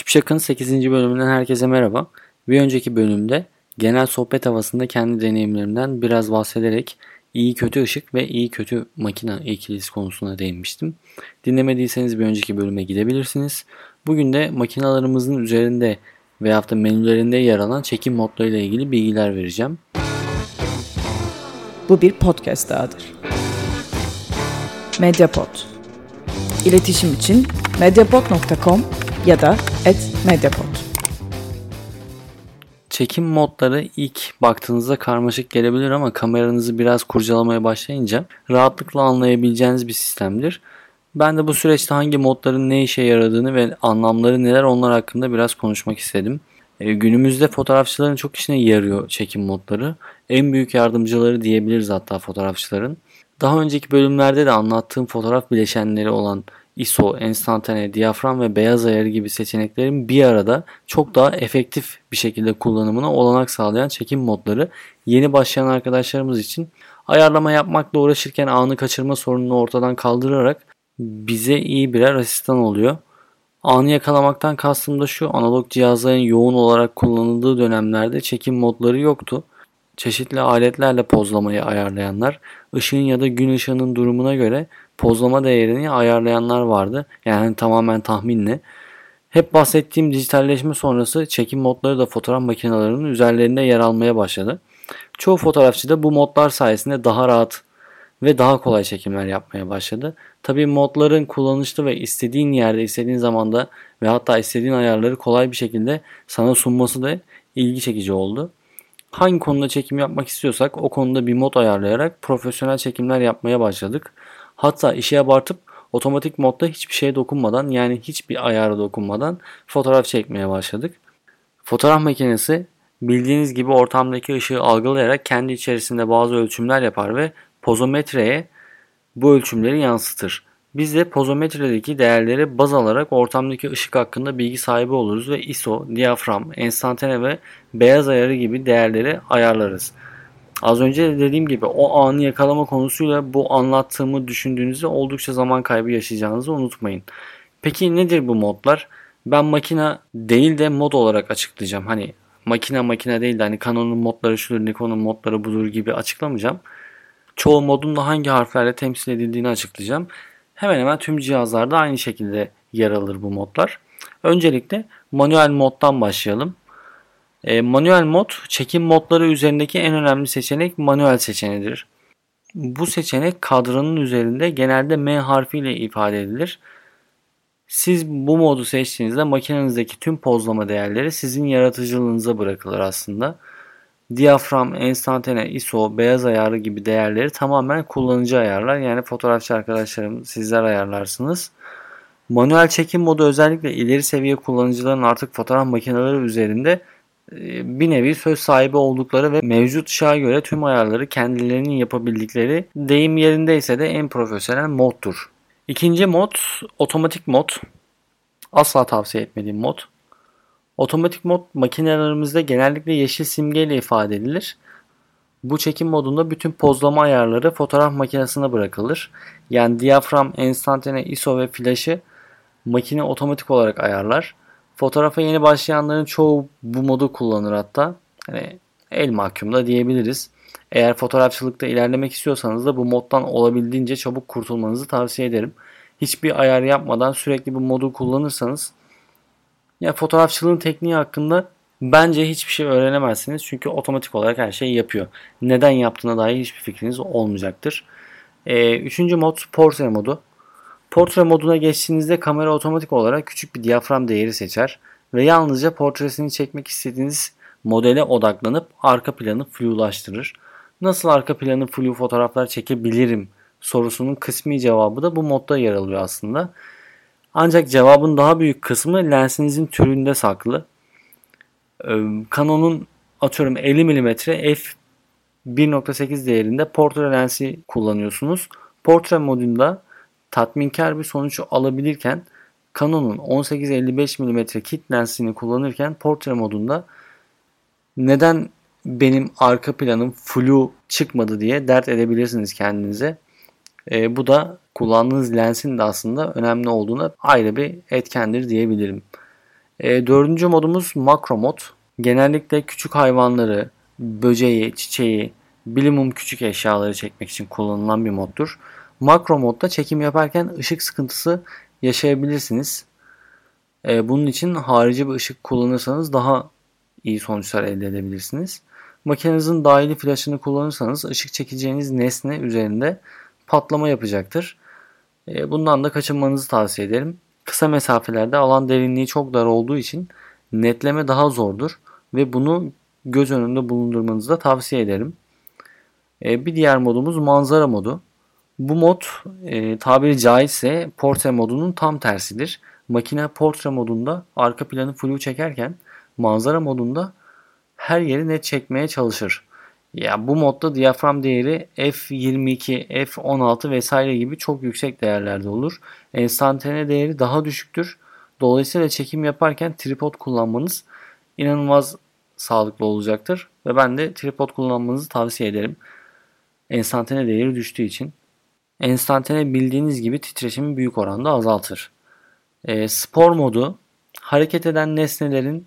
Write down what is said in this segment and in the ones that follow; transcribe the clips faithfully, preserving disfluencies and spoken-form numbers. Şipşak'ın sekizinci bölümünden herkese merhaba. Bir önceki bölümde genel sohbet havasında kendi deneyimlerimden biraz bahsederek iyi kötü ışık ve iyi kötü makine ikilisi konusuna değinmiştim. Dinlemediyseniz bir önceki bölüme gidebilirsiniz. Bugün de makinalarımızın üzerinde veyahut da menülerinde yer alan çekim modlarıyla ilgili bilgiler vereceğim. Bu bir podcast dahadır. Medyapod. İletişim için medyapod nokta com ya da et medyapod. Çekim modları ilk baktığınızda karmaşık gelebilir ama kameranızı biraz kurcalamaya başlayınca rahatlıkla anlayabileceğiniz bir sistemdir. Ben de bu süreçte hangi modların ne işe yaradığını ve anlamları neler, onlar hakkında biraz konuşmak istedim. E, günümüzde fotoğrafçıların çok işine yarıyor çekim modları. En büyük yardımcıları diyebiliriz hatta fotoğrafçıların. Daha önceki bölümlerde de anlattığım fotoğraf bileşenleri olan I S O, enstantane, diyafram ve beyaz ayarı gibi seçeneklerin bir arada çok daha efektif bir şekilde kullanımına olanak sağlayan çekim modları yeni başlayan arkadaşlarımız için ayarlama yapmakla uğraşırken anı kaçırma sorununu ortadan kaldırarak bize iyi birer asistan oluyor. Anı yakalamaktan kastım da şu: analog cihazların yoğun olarak kullanıldığı dönemlerde çekim modları yoktu. Çeşitli aletlerle pozlamayı ayarlayanlar, ışığın ya da gün ışığının durumuna göre pozlama değerini ayarlayanlar vardı. Yani tamamen tahminle. Hep bahsettiğim dijitalleşme sonrası çekim modları da fotoğraf makinelerinin üzerlerinde yer almaya başladı. Çoğu fotoğrafçı da bu modlar sayesinde daha rahat ve daha kolay çekimler yapmaya başladı. Tabii modların kullanışlı ve istediğin yerde, istediğin zamanda ve hatta istediğin ayarları kolay bir şekilde sana sunması da ilgi çekici oldu. Hangi konuda çekim yapmak istiyorsak o konuda bir mod ayarlayarak profesyonel çekimler yapmaya başladık. Hatta işi abartıp otomatik modda hiçbir şeye dokunmadan, yani hiçbir ayara dokunmadan fotoğraf çekmeye başladık. Fotoğraf makinesi bildiğiniz gibi ortamdaki ışığı algılayarak kendi içerisinde bazı ölçümler yapar ve pozometreye bu ölçümleri yansıtır. Biz de pozometredeki değerleri baz alarak ortamdaki ışık hakkında bilgi sahibi oluruz ve I S O, diyafram, enstantane ve beyaz ayarı gibi değerleri ayarlarız. Az önce dediğim gibi o anı yakalama konusuyla bu anlattığımı düşündüğünüzde oldukça zaman kaybı yaşayacağınızı unutmayın. Peki nedir bu modlar? Ben makine değil de mod olarak açıklayacağım. Hani makine makine değil de hani Canon'un modları şudur, Nikon'un modları budur gibi açıklamayacağım. Çoğu modun da hangi harflerle temsil edildiğini açıklayacağım. Hemen hemen tüm cihazlarda aynı şekilde yer alır bu modlar. Öncelikle manuel moddan başlayalım. E, manuel mod, çekim modları üzerindeki en önemli seçenek manuel seçeneğidir. Bu seçenek kadranın üzerinde genelde M harfiyle ifade edilir. Siz bu modu seçtiğinizde makinenizdeki tüm pozlama değerleri sizin yaratıcılığınıza bırakılır aslında. Diyafram, enstantane, I S O, beyaz ayarı gibi değerleri tamamen kullanıcı ayarlar. Yani fotoğrafçı arkadaşlarım, sizler ayarlarsınız. Manuel çekim modu özellikle ileri seviye kullanıcıların artık fotoğraf makineleri üzerinde bir nevi söz sahibi oldukları ve mevcut ışığa göre tüm ayarları kendilerinin yapabildikleri, deyim yerindeyse de en profesyonel moddur. İkinci mod, otomatik mod. Asla tavsiye etmediğim mod. Otomatik mod makinelerimizde genellikle yeşil simgeyle ifade edilir. Bu çekim modunda bütün pozlama ayarları fotoğraf makinesine bırakılır. Yani diyafram, enstantane, I S O ve flaşı makine otomatik olarak ayarlar. Fotoğrafa yeni başlayanların çoğu bu modu kullanır hatta. Yani el mahkum da diyebiliriz. Eğer fotoğrafçılıkta ilerlemek istiyorsanız da bu moddan olabildiğince çabuk kurtulmanızı tavsiye ederim. Hiçbir ayar yapmadan sürekli bu modu kullanırsanız, ya fotoğrafçılığın tekniği hakkında bence hiçbir şey öğrenemezsiniz. Çünkü otomatik olarak her şeyi yapıyor. Neden yaptığına dair hiçbir fikriniz olmayacaktır. Ee, üçüncü mod, portre modu. Portre moduna geçtiğinizde kamera otomatik olarak küçük bir diyafram değeri seçer. Ve yalnızca portresini çekmek istediğiniz modele odaklanıp arka planı flulaştırır. Nasıl arka planı flu fotoğraflar çekebilirim sorusunun kısmi cevabı da bu modda yer alıyor aslında. Ancak cevabın daha büyük kısmı lensinizin türünde saklı. Canon'un atıyorum elli milimetre f bir nokta sekiz değerinde portre lensi kullanıyorsunuz. Portre modunda tatminkar bir sonuç alabilirken Canon'un on sekiz elli beş milimetre kit lensini kullanırken portre modunda neden benim arka planım flu çıkmadı diye dert edebilirsiniz kendinize. E, bu da kullandığınız lensin de aslında önemli olduğuna ayrı bir etkendir diyebilirim. E, dördüncü modumuz makro mod. Genellikle küçük hayvanları, böceği, çiçeği, bilimum küçük eşyaları çekmek için kullanılan bir moddur. Makro modda çekim yaparken ışık sıkıntısı yaşayabilirsiniz. E, bunun için harici bir ışık kullanırsanız daha iyi sonuçlar elde edebilirsiniz. Makinenizin dahili flaşını kullanırsanız ışık çekeceğiniz nesne üzerinde patlama yapacaktır. Bundan da kaçınmanızı tavsiye ederim. Kısa mesafelerde alan derinliği çok dar olduğu için netleme daha zordur ve bunu göz önünde bulundurmanızı da tavsiye ederim. Bir diğer modumuz manzara modu. Bu mod tabiri caizse portre modunun tam tersidir. Makine portre modunda arka planı flu çekerken manzara modunda her yeri net çekmeye çalışır. Ya bu modda diyafram değeri F yirmi iki, F on altı vesaire gibi çok yüksek değerlerde olur. Enstantane değeri daha düşüktür. Dolayısıyla çekim yaparken tripod kullanmanız inanılmaz sağlıklı olacaktır. Ve ben de tripod kullanmanızı tavsiye ederim. Enstantane değeri düştüğü için. Enstantane bildiğiniz gibi titreşimi büyük oranda azaltır. E, spor modu hareket eden nesnelerin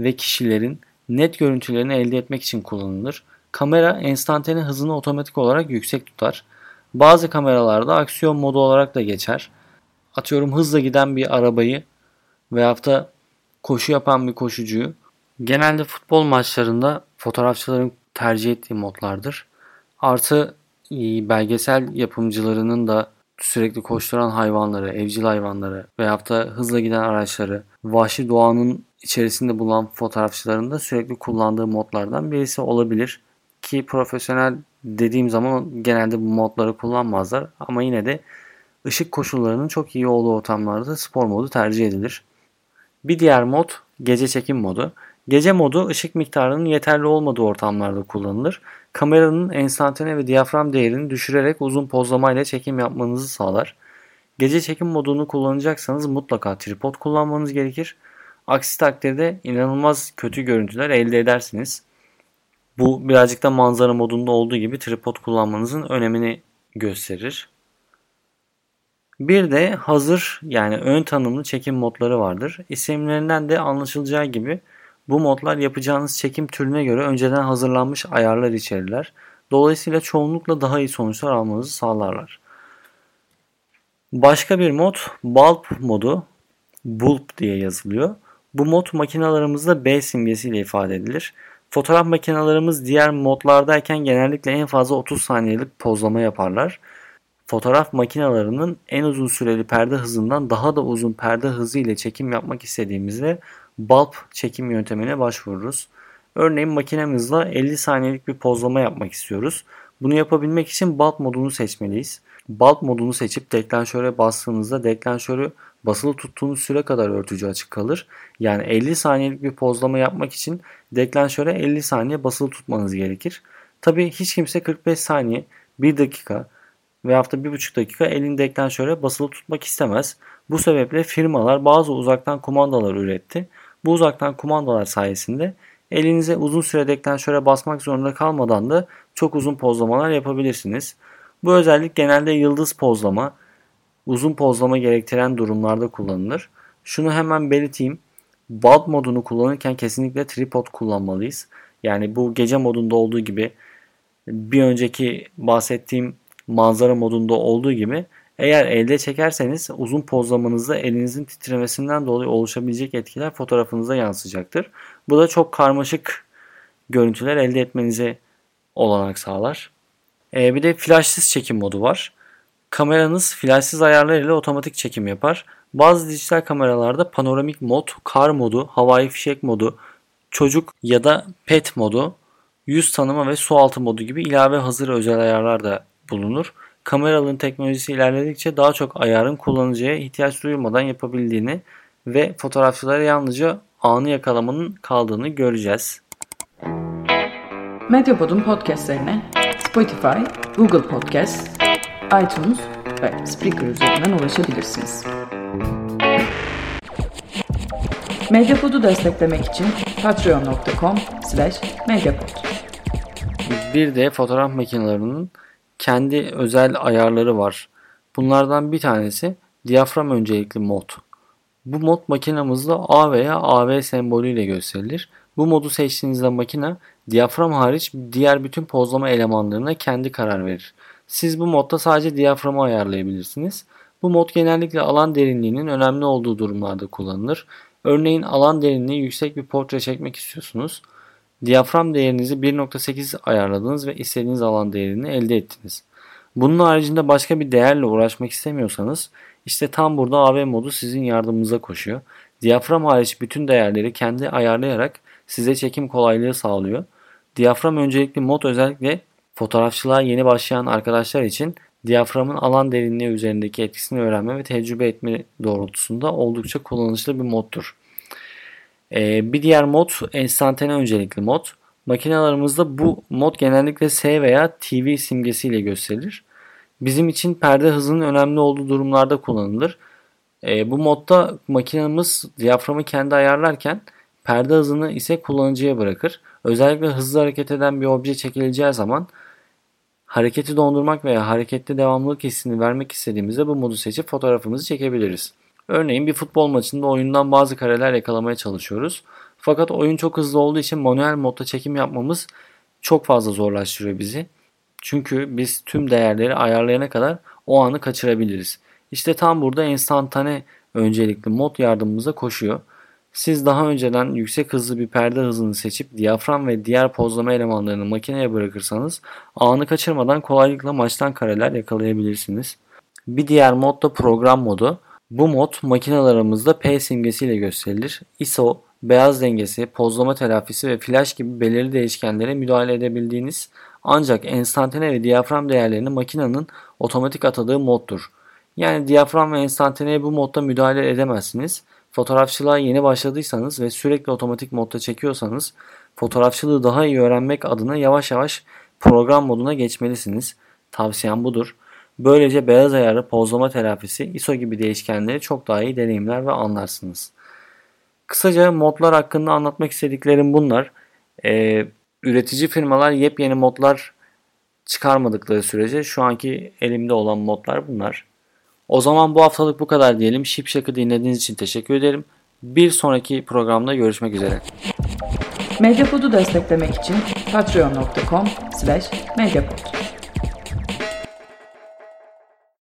ve kişilerin net görüntülerini elde etmek için kullanılır. Kamera enstantane hızını otomatik olarak yüksek tutar. Bazı kameralarda aksiyon modu olarak da geçer. Atıyorum hızla giden bir arabayı veyahut da koşu yapan bir koşucuyu. Genelde futbol maçlarında fotoğrafçıların tercih ettiği modlardır. Artı belgesel yapımcılarının da sürekli koşturan hayvanları, evcil hayvanları veyahut da hızla giden araçları, vahşi doğanın içerisinde bulunan fotoğrafçıların da sürekli kullandığı modlardan birisi olabilir. Ki profesyonel dediğim zaman genelde bu modları kullanmazlar. Ama yine de ışık koşullarının çok iyi olduğu ortamlarda spor modu tercih edilir. Bir diğer mod gece çekim modu. Gece modu ışık miktarının yeterli olmadığı ortamlarda kullanılır. Kameranın enstantane ve diyafram değerini düşürerek uzun pozlamayla çekim yapmanızı sağlar. Gece çekim modunu kullanacaksanız mutlaka tripod kullanmanız gerekir. Aksi takdirde inanılmaz kötü görüntüler elde edersiniz. Bu birazcık da manzara modunda olduğu gibi tripod kullanmanızın önemini gösterir. Bir de hazır yani ön tanımlı çekim modları vardır. İsimlerinden de anlaşılacağı gibi bu modlar yapacağınız çekim türüne göre önceden hazırlanmış ayarlar içerirler. Dolayısıyla çoğunlukla daha iyi sonuçlar almanızı sağlarlar. Başka bir mod bulb modu. Bulb diye yazılıyor. Bu mod makinalarımızda B simgesiyle ifade edilir. Fotoğraf makinalarımız diğer modlardayken genellikle en fazla otuz saniyelik pozlama yaparlar. Fotoğraf makinalarının en uzun süreli perde hızından daha da uzun perde hızı ile çekim yapmak istediğimizde bulb çekim yöntemine başvururuz. Örneğin makinemizle elli saniyelik bir pozlama yapmak istiyoruz. Bunu yapabilmek için bulb modunu seçmeliyiz. Bulb modunu seçip deklanşöre bastığınızda deklanşörü basılı tuttuğunuz süre kadar örtücü açık kalır. Yani elli saniyelik bir pozlama yapmak için deklanşöre elli saniye basılı tutmanız gerekir. Tabii hiç kimse kırk beş saniye, bir dakika veyahut da bir buçuk dakika elini deklanşöre basılı tutmak istemez. Bu sebeple firmalar bazı uzaktan kumandalar üretti. Bu uzaktan kumandalar sayesinde elinize uzun süre deklanşöre basmak zorunda kalmadan da çok uzun pozlamalar yapabilirsiniz. Bu özellik genelde yıldız pozlama, uzun pozlama gerektiren durumlarda kullanılır. Şunu hemen belirteyim. Bulb modunu kullanırken kesinlikle tripod kullanmalıyız. Yani bu gece modunda olduğu gibi bir önceki bahsettiğim manzara modunda olduğu gibi eğer elde çekerseniz uzun pozlamanızda elinizin titremesinden dolayı oluşabilecek etkiler fotoğrafınıza yansıyacaktır. Bu da çok karmaşık görüntüler elde etmenize olanak sağlar. Ee, bir de flaşsız çekim modu var. Kameranız flaşsız ayarlar ile otomatik çekim yapar. Bazı dijital kameralarda panoramik mod, kar modu, havai fişek modu, çocuk ya da pet modu, yüz tanıma ve su altı modu gibi ilave hazır özel ayarlar da bulunur. Kameraların teknolojisi ilerledikçe daha çok ayarın kullanıcıya ihtiyaç duyulmadan yapabildiğini ve fotoğrafçılara yalnızca anı yakalamanın kaldığını göreceğiz. Medyapod'un podcastlerine Spotify, Google Podcast, iTunes ve Spreaker üzerinden ulaşabilirsiniz. Medyapod'u desteklemek için patreon nokta com slash medyapod. Bir de fotoğraf makinelerinin kendi özel ayarları var. Bunlardan bir tanesi diyafram öncelikli mod. Bu mod makinamızda A veya A V sembolüyle gösterilir. Bu modu seçtiğinizde makine diyafram hariç diğer bütün pozlama elemanlarına kendi karar verir. Siz bu modda sadece diyaframı ayarlayabilirsiniz. Bu mod genellikle alan derinliğinin önemli olduğu durumlarda kullanılır. Örneğin alan derinliği yüksek bir portre çekmek istiyorsunuz. Diyafram değerinizi bir nokta sekiz ayarladınız ve istediğiniz alan değerini elde ettiniz. Bunun haricinde başka bir değerle uğraşmak istemiyorsanız işte tam burada A V modu sizin yardımınıza koşuyor. Diyafram hariç bütün değerleri kendi ayarlayarak size çekim kolaylığı sağlıyor. Diyafram öncelikli mod özellikle fotoğrafçılığa yeni başlayan arkadaşlar için diyaframın alan derinliği üzerindeki etkisini öğrenme ve tecrübe etme doğrultusunda oldukça kullanışlı bir moddur. Ee, bir diğer mod enstantane öncelikli mod. Makinalarımızda bu mod genellikle S veya T V simgesiyle gösterilir. Bizim için perde hızının önemli olduğu durumlarda kullanılır. Ee, bu modda makinamız diyaframı kendi ayarlarken perde hızını ise kullanıcıya bırakır. Özellikle hızlı hareket eden bir obje çekileceği zaman hareketi dondurmak veya harekette devamlılık hissini vermek istediğimizde bu modu seçip fotoğrafımızı çekebiliriz. Örneğin bir futbol maçında oyundan bazı kareler yakalamaya çalışıyoruz. Fakat oyun çok hızlı olduğu için manuel modda çekim yapmamız çok fazla zorlaştırıyor bizi. Çünkü biz tüm değerleri ayarlayana kadar o anı kaçırabiliriz. İşte tam burada enstantane öncelikli mod yardımımıza koşuyor. Siz daha önceden yüksek hızlı bir perde hızını seçip diyafram ve diğer pozlama elemanlarını makineye bırakırsanız anı kaçırmadan kolaylıkla maçtan kareler yakalayabilirsiniz. Bir diğer mod da program modu. Bu mod makinalarımızda P simgesiyle gösterilir. I S O, beyaz dengesi, pozlama telafisi ve flash gibi belirli değişkenlere müdahale edebildiğiniz ancak enstantane ve diyafram değerlerini makinenin otomatik atadığı moddur. Yani diyafram ve enstantaneye bu modda müdahale edemezsiniz. Fotoğrafçılığa yeni başladıysanız ve sürekli otomatik modda çekiyorsanız fotoğrafçılığı daha iyi öğrenmek adına yavaş yavaş program moduna geçmelisiniz. Tavsiyem budur. Böylece beyaz ayarı, pozlama telafisi, I S O gibi değişkenleri çok daha iyi deneyimler ve anlarsınız. Kısaca modlar hakkında anlatmak istediklerim bunlar. Ee, üretici firmalar yepyeni modlar çıkarmadıkları sürece şu anki elimde olan modlar bunlar. O zaman bu haftalık bu kadar diyelim. Şipşak'ı dinlediğiniz için teşekkür ederim. Bir sonraki programda görüşmek üzere. Medyapod'u desteklemek için patreon nokta com slash medyapod